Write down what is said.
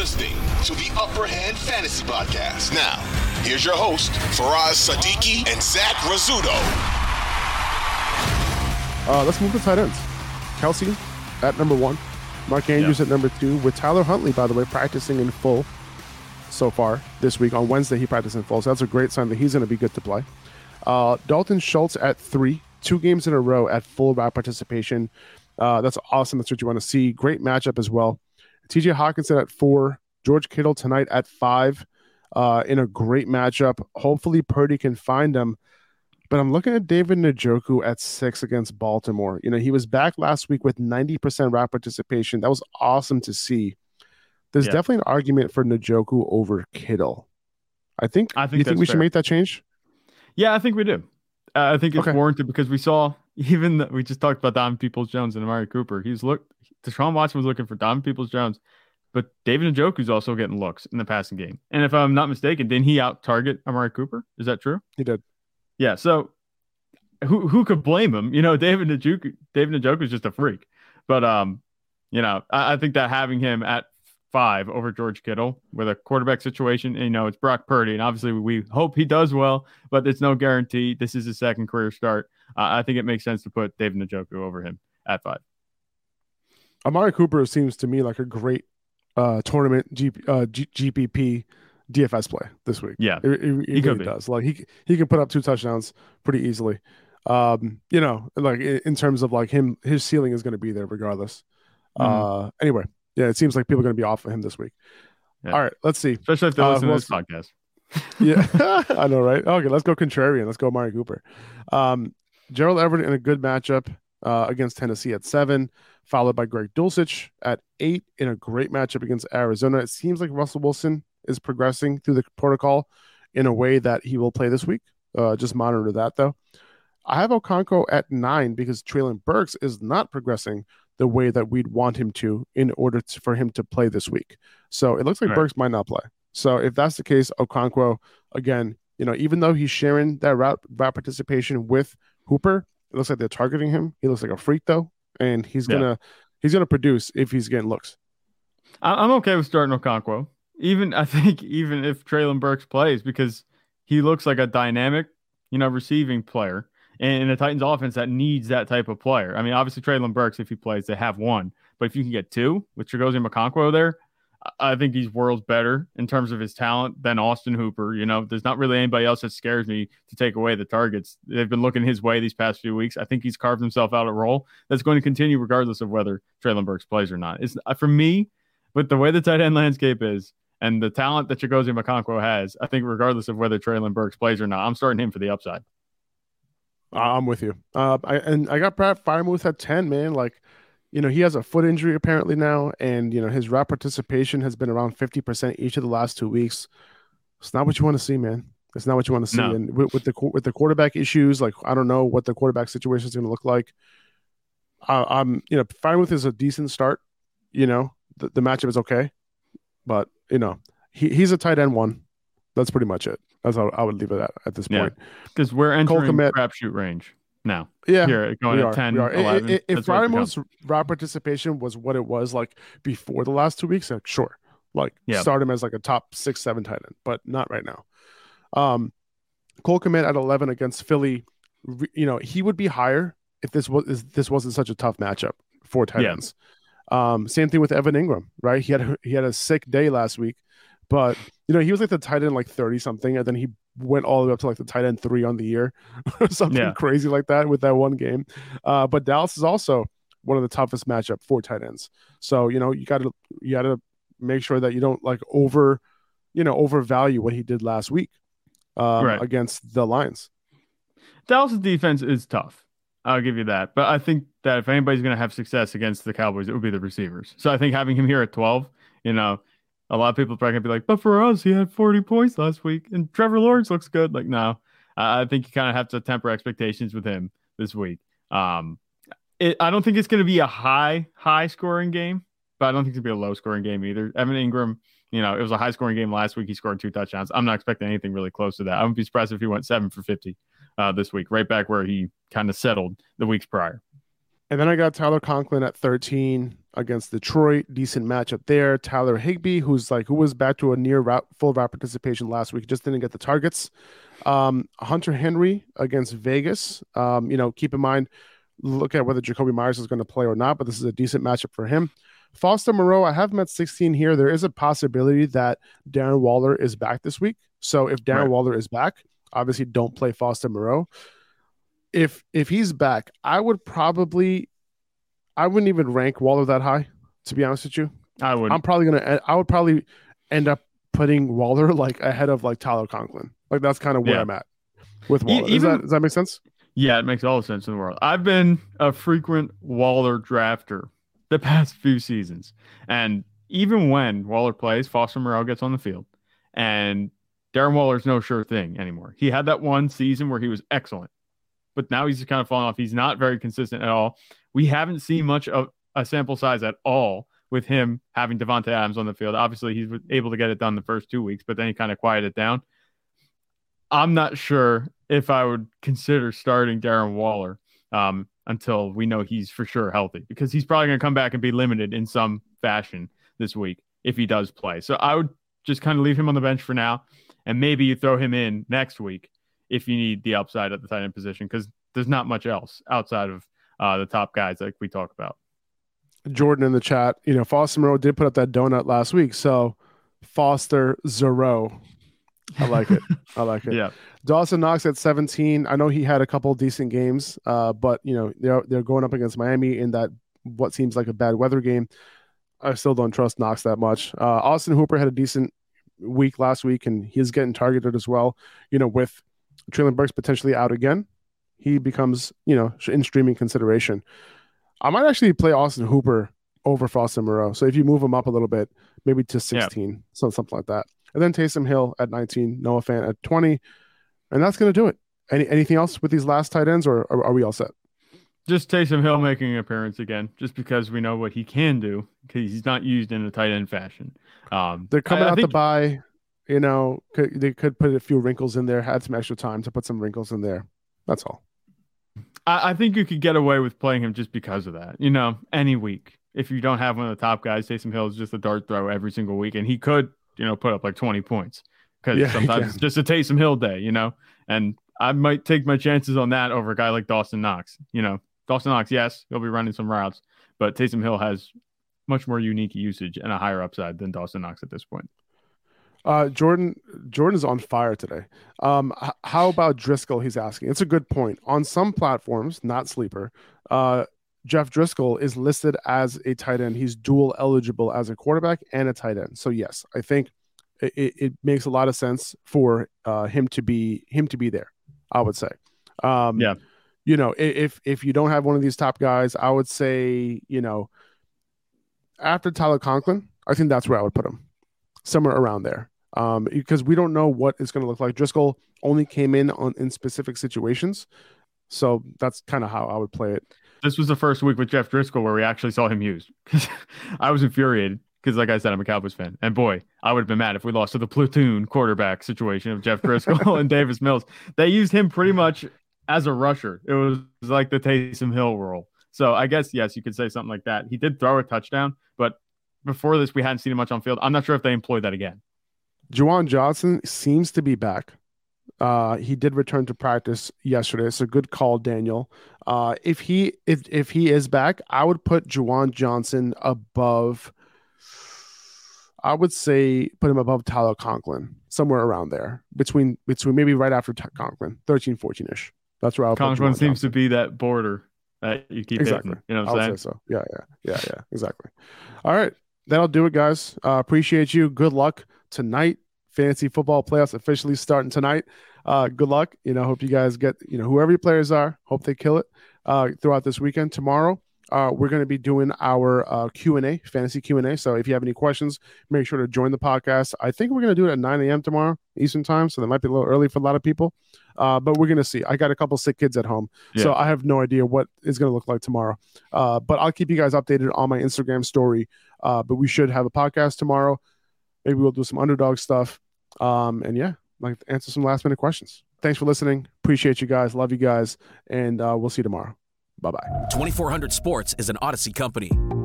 listening to the Upper Hand Fantasy Podcast. Now, here's your host, Faraz Sadiqi and Zach Rizzuto. Let's move to tight ends. Kelsey at number 1. Mark Andrews at number 2, with Tyler Huntley, by the way, practicing in full so far this week. On Wednesday, he practiced in full, so that's a great sign that he's going to be good to play. Dalton Schultz at 3, 2 games in a row at full route participation. That's awesome. That's what you want to see. Great matchup as well. TJ Hawkinson at 4, George Kittle tonight at 5, in a great matchup. Hopefully Purdy can find him. But I'm looking at David Njoku at 6 against Baltimore. You know, he was back last week with 90% route participation. That was awesome to see. There's definitely an argument for Njoku over Kittle. I think we should make that change? Yeah, I think we do. I think it's warranted because we saw we just talked about Don Peoples Jones and Amari Cooper. DeShaun Watson was looking for Don Peoples Jones, but David Njoku's also getting looks in the passing game. And if I'm not mistaken, didn't he out target Amari Cooper? Is that true? He did. Yeah. So who could blame him? You know, David Njoku is just a freak, but you know, I think that having him at 5 over George Kittle with a quarterback situation, and, you know, it's Brock Purdy, and obviously we hope he does well, but it's no guarantee. This is his second career start. I think it makes sense to put David Njoku over him at 5. Amari Cooper seems to me like a great tournament GPP DFS play this week. Yeah, he really does. Like he can put up 2 touchdowns pretty easily. You know, like in terms of like him, his ceiling is going to be there regardless. Anyway, yeah, it seems like people are going to be off of him this week. Yeah. All right, let's see. Especially if they listen to this podcast. Yeah, I know, right? Okay, let's go contrarian. Let's go Amari Cooper. Gerald Everett in a good matchup against Tennessee at 7, followed by Greg Dulcich at 8 in a great matchup against Arizona. It seems like Russell Wilson is progressing through the protocol in a way that he will play this week. Just monitor that, though. I have Okonkwo at 9 because Treylon Burks is not progressing the way that we'd want him to in order for him to play this week. So it looks like Burks might not play. So if that's the case, Okonkwo, again, you know, even though he's sharing that route participation with Hooper, it looks like they're targeting him. He looks like a freak, though, and he's gonna produce if he's getting looks. I'm okay with starting Okonkwo. I think even if Treylon Burks plays, because he looks like a dynamic, you know, receiving player in the Titans offense that needs that type of player. I mean, obviously Treylon Burks, if he plays, they have 1, but if you can get 2 with Chigoziem Okonkwo there, I think he's worlds better in terms of his talent than Austin Hooper. You know, there's not really anybody else that scares me to take away the targets. They've been looking his way these past few weeks. I think he's carved himself out a role that's going to continue regardless of whether Treylon Burks plays or not. It's for me, but the way the tight end landscape is, and the talent that Chigoziem Okonkwo has, I think regardless of whether Treylon Burks plays or not, I'm starting him for the upside. I'm with you. I got Pat Freiermuth at 10, man. Like, you know, he has a foot injury apparently now, and, you know, his route participation has been around 50% each of the last 2 weeks. It's not what you want to see, man. It's not what you want to see. No. And with the quarterback issues, like, I don't know what the quarterback situation is going to look like. You know, Freiermuth is a decent start. You know, the matchup is okay, but, you know, he's a tight end 1. That's pretty much it. That's how I would leave it at this point. Because we're entering crapshoot range now. Yeah. Here, going at 10, 11. If Freiermuth's route participation was what it was like before the last 2 weeks, like, sure. Like, start him as like a top 6-7 tight end, but not right now. Cole Command at 11 against Philly. You know, he would be higher if this wasn't such a tough matchup for tight ends. Same thing with Evan Ingram, right? He had a sick day last week, but, you know, he was like the tight end like 30-something, and then he went all the way up to like the tight end 3 on the year or something crazy like that with that one game. But Dallas is also one of the toughest matchup for tight ends. So, you know, you gotta make sure that you don't like overvalue what he did last week against the Lions. Dallas' defense is tough. I'll give you that. But I think that if anybody's going to have success against the Cowboys, it would be the receivers. So I think having him here at 12, you know, a lot of people are probably going to be like, but for us, he had 40 points last week and Trevor Lawrence looks good. Like, no, I think you kind of have to temper expectations with him this week. I don't think it's going to be a high scoring game, but I don't think it's going to be a low scoring game either. Evan Ingram, you know, it was a high scoring game last week. He scored 2 touchdowns. I'm not expecting anything really close to that. I wouldn't be surprised if he went 7 for 50. This week, right back where he kind of settled the weeks prior. And then I got Tyler Conklin at 13. against Detroit. Decent matchup there. Tyler Higbee, who was back to a near full route participation last week, just didn't get the targets. Hunter Henry against Vegas. Keep in mind, look at whether Jacoby Myers is going to play or not, but this is a decent matchup for him. Foster Moreau, I have him at 16 here. There is a possibility that Darren Waller is back this week. So if Darren Waller is back, obviously don't play Foster Moreau. If he's back, I wouldn't even rank Waller that high, to be honest with you. I would probably end up putting Waller ahead of Tyler Conklin. That's kind of where I'm at with Waller. Does that make sense? Yeah, it makes all the sense in the world. I've been a frequent Waller drafter the past few seasons. And even when Waller plays, Foster Moreau gets on the field. And Darren Waller's no sure thing anymore. He had that one season where he was excellent. But now he's just kind of falling off. He's not very consistent at all. We haven't seen much of a sample size at all with him having Devontae Adams on the field. Obviously, he was able to get it done the first 2 weeks, but then he kind of quieted it down. I'm not sure if I would consider starting Darren Waller until we know he's for sure healthy, because he's probably going to come back and be limited in some fashion this week if he does play. So I would just kind of leave him on the bench for now, and maybe you throw him in next week if you need the upside at the tight end position, because there's not much else outside of the top guys like we talk about. Jordan in the chat, Foster Moreau did put up that donut last week, so Foster Moreau. I like it. Yeah. Dawson Knox at 17. I know he had a couple decent games, but they're going up against Miami in that what seems like a bad weather game. I still don't trust Knox that much. Austin Hooper had a decent week last week, and he's getting targeted as well. With Traylon Burks potentially out again, he becomes in streaming consideration. I might actually play Austin Hooper over Foster Moreau. So if you move him up a little bit, maybe to 16, something like that. And then Taysom Hill at 19, Noah Fant at 20, and that's going to do it. Anything else with these last tight ends, or are we all set? Just Taysom Hill making an appearance again, just because we know what he can do, because he's not used in a tight end fashion. They're coming out to buy. They could put a few wrinkles in there, had some extra time to put some wrinkles in there. That's all. I think you could get away with playing him just because of that. Any week, if you don't have one of the top guys, Taysom Hill is just a dart throw every single week, and he could, put up 20 points, because sometimes it's just a Taysom Hill day, and I might take my chances on that over a guy like Dawson Knox. Dawson Knox, yes, he'll be running some routes, but Taysom Hill has much more unique usage and a higher upside than Dawson Knox at this point. Jordan's on fire today. How about Driskel? He's asking. It's a good point. On some platforms, not Sleeper, Jeff Driskel is listed as a tight end. He's dual eligible as a quarterback and a tight end. So yes, I think it makes a lot of sense for him to be there, I would say. If you don't have one of these top guys, I would say, after Tyler Conklin, I think that's where I would put him. Somewhere around there, because we don't know what it's going to look like. Driskel only came in specific situations, so that's kind of how I would play it. This was the first week with Jeff Driskel where we actually saw him used. I was infuriated because, like I said, I'm a Cowboys fan, and boy, I would have been mad if we lost to the platoon quarterback situation of Jeff Driskel and Davis Mills. They used him pretty much as a rusher. It was like the Taysom Hill role. So I guess, yes, you could say something like that. He did throw a touchdown, but before this, we hadn't seen him much on field. I'm not sure if they employed that again. Juwan Johnson seems to be back. He did return to practice yesterday, so good call, Daniel. If he is back, I would put Juwan Johnson above. I would say put him above Tyler Conklin, somewhere around there, between maybe right after Conklin, 13, 14-ish. That's where I would put Juwan Johnson. Conklin seems to be that border that you keep exactly hitting, I would say so. Yeah, exactly. All right. That'll do it, guys. Appreciate you. Good luck tonight. Fantasy football playoffs officially starting tonight. Good luck. Hope you guys get, whoever your players are, hope they kill it throughout this weekend. Tomorrow, we're going to be doing our Q&A, fantasy Q&A. So if you have any questions, make sure to join the podcast. I think we're going to do it at 9 a.m. tomorrow, Eastern time. So that might be a little early for a lot of people. But we're going to see. I got a couple sick kids at home, so I have no idea what it's going to look like tomorrow. But I'll keep you guys updated on my Instagram story. But we should have a podcast tomorrow. Maybe we'll do some underdog stuff. Answer some last-minute questions. Thanks for listening. Appreciate you guys. Love you guys. And we'll see you tomorrow. Bye-bye. 2400 Sports is an Odyssey company.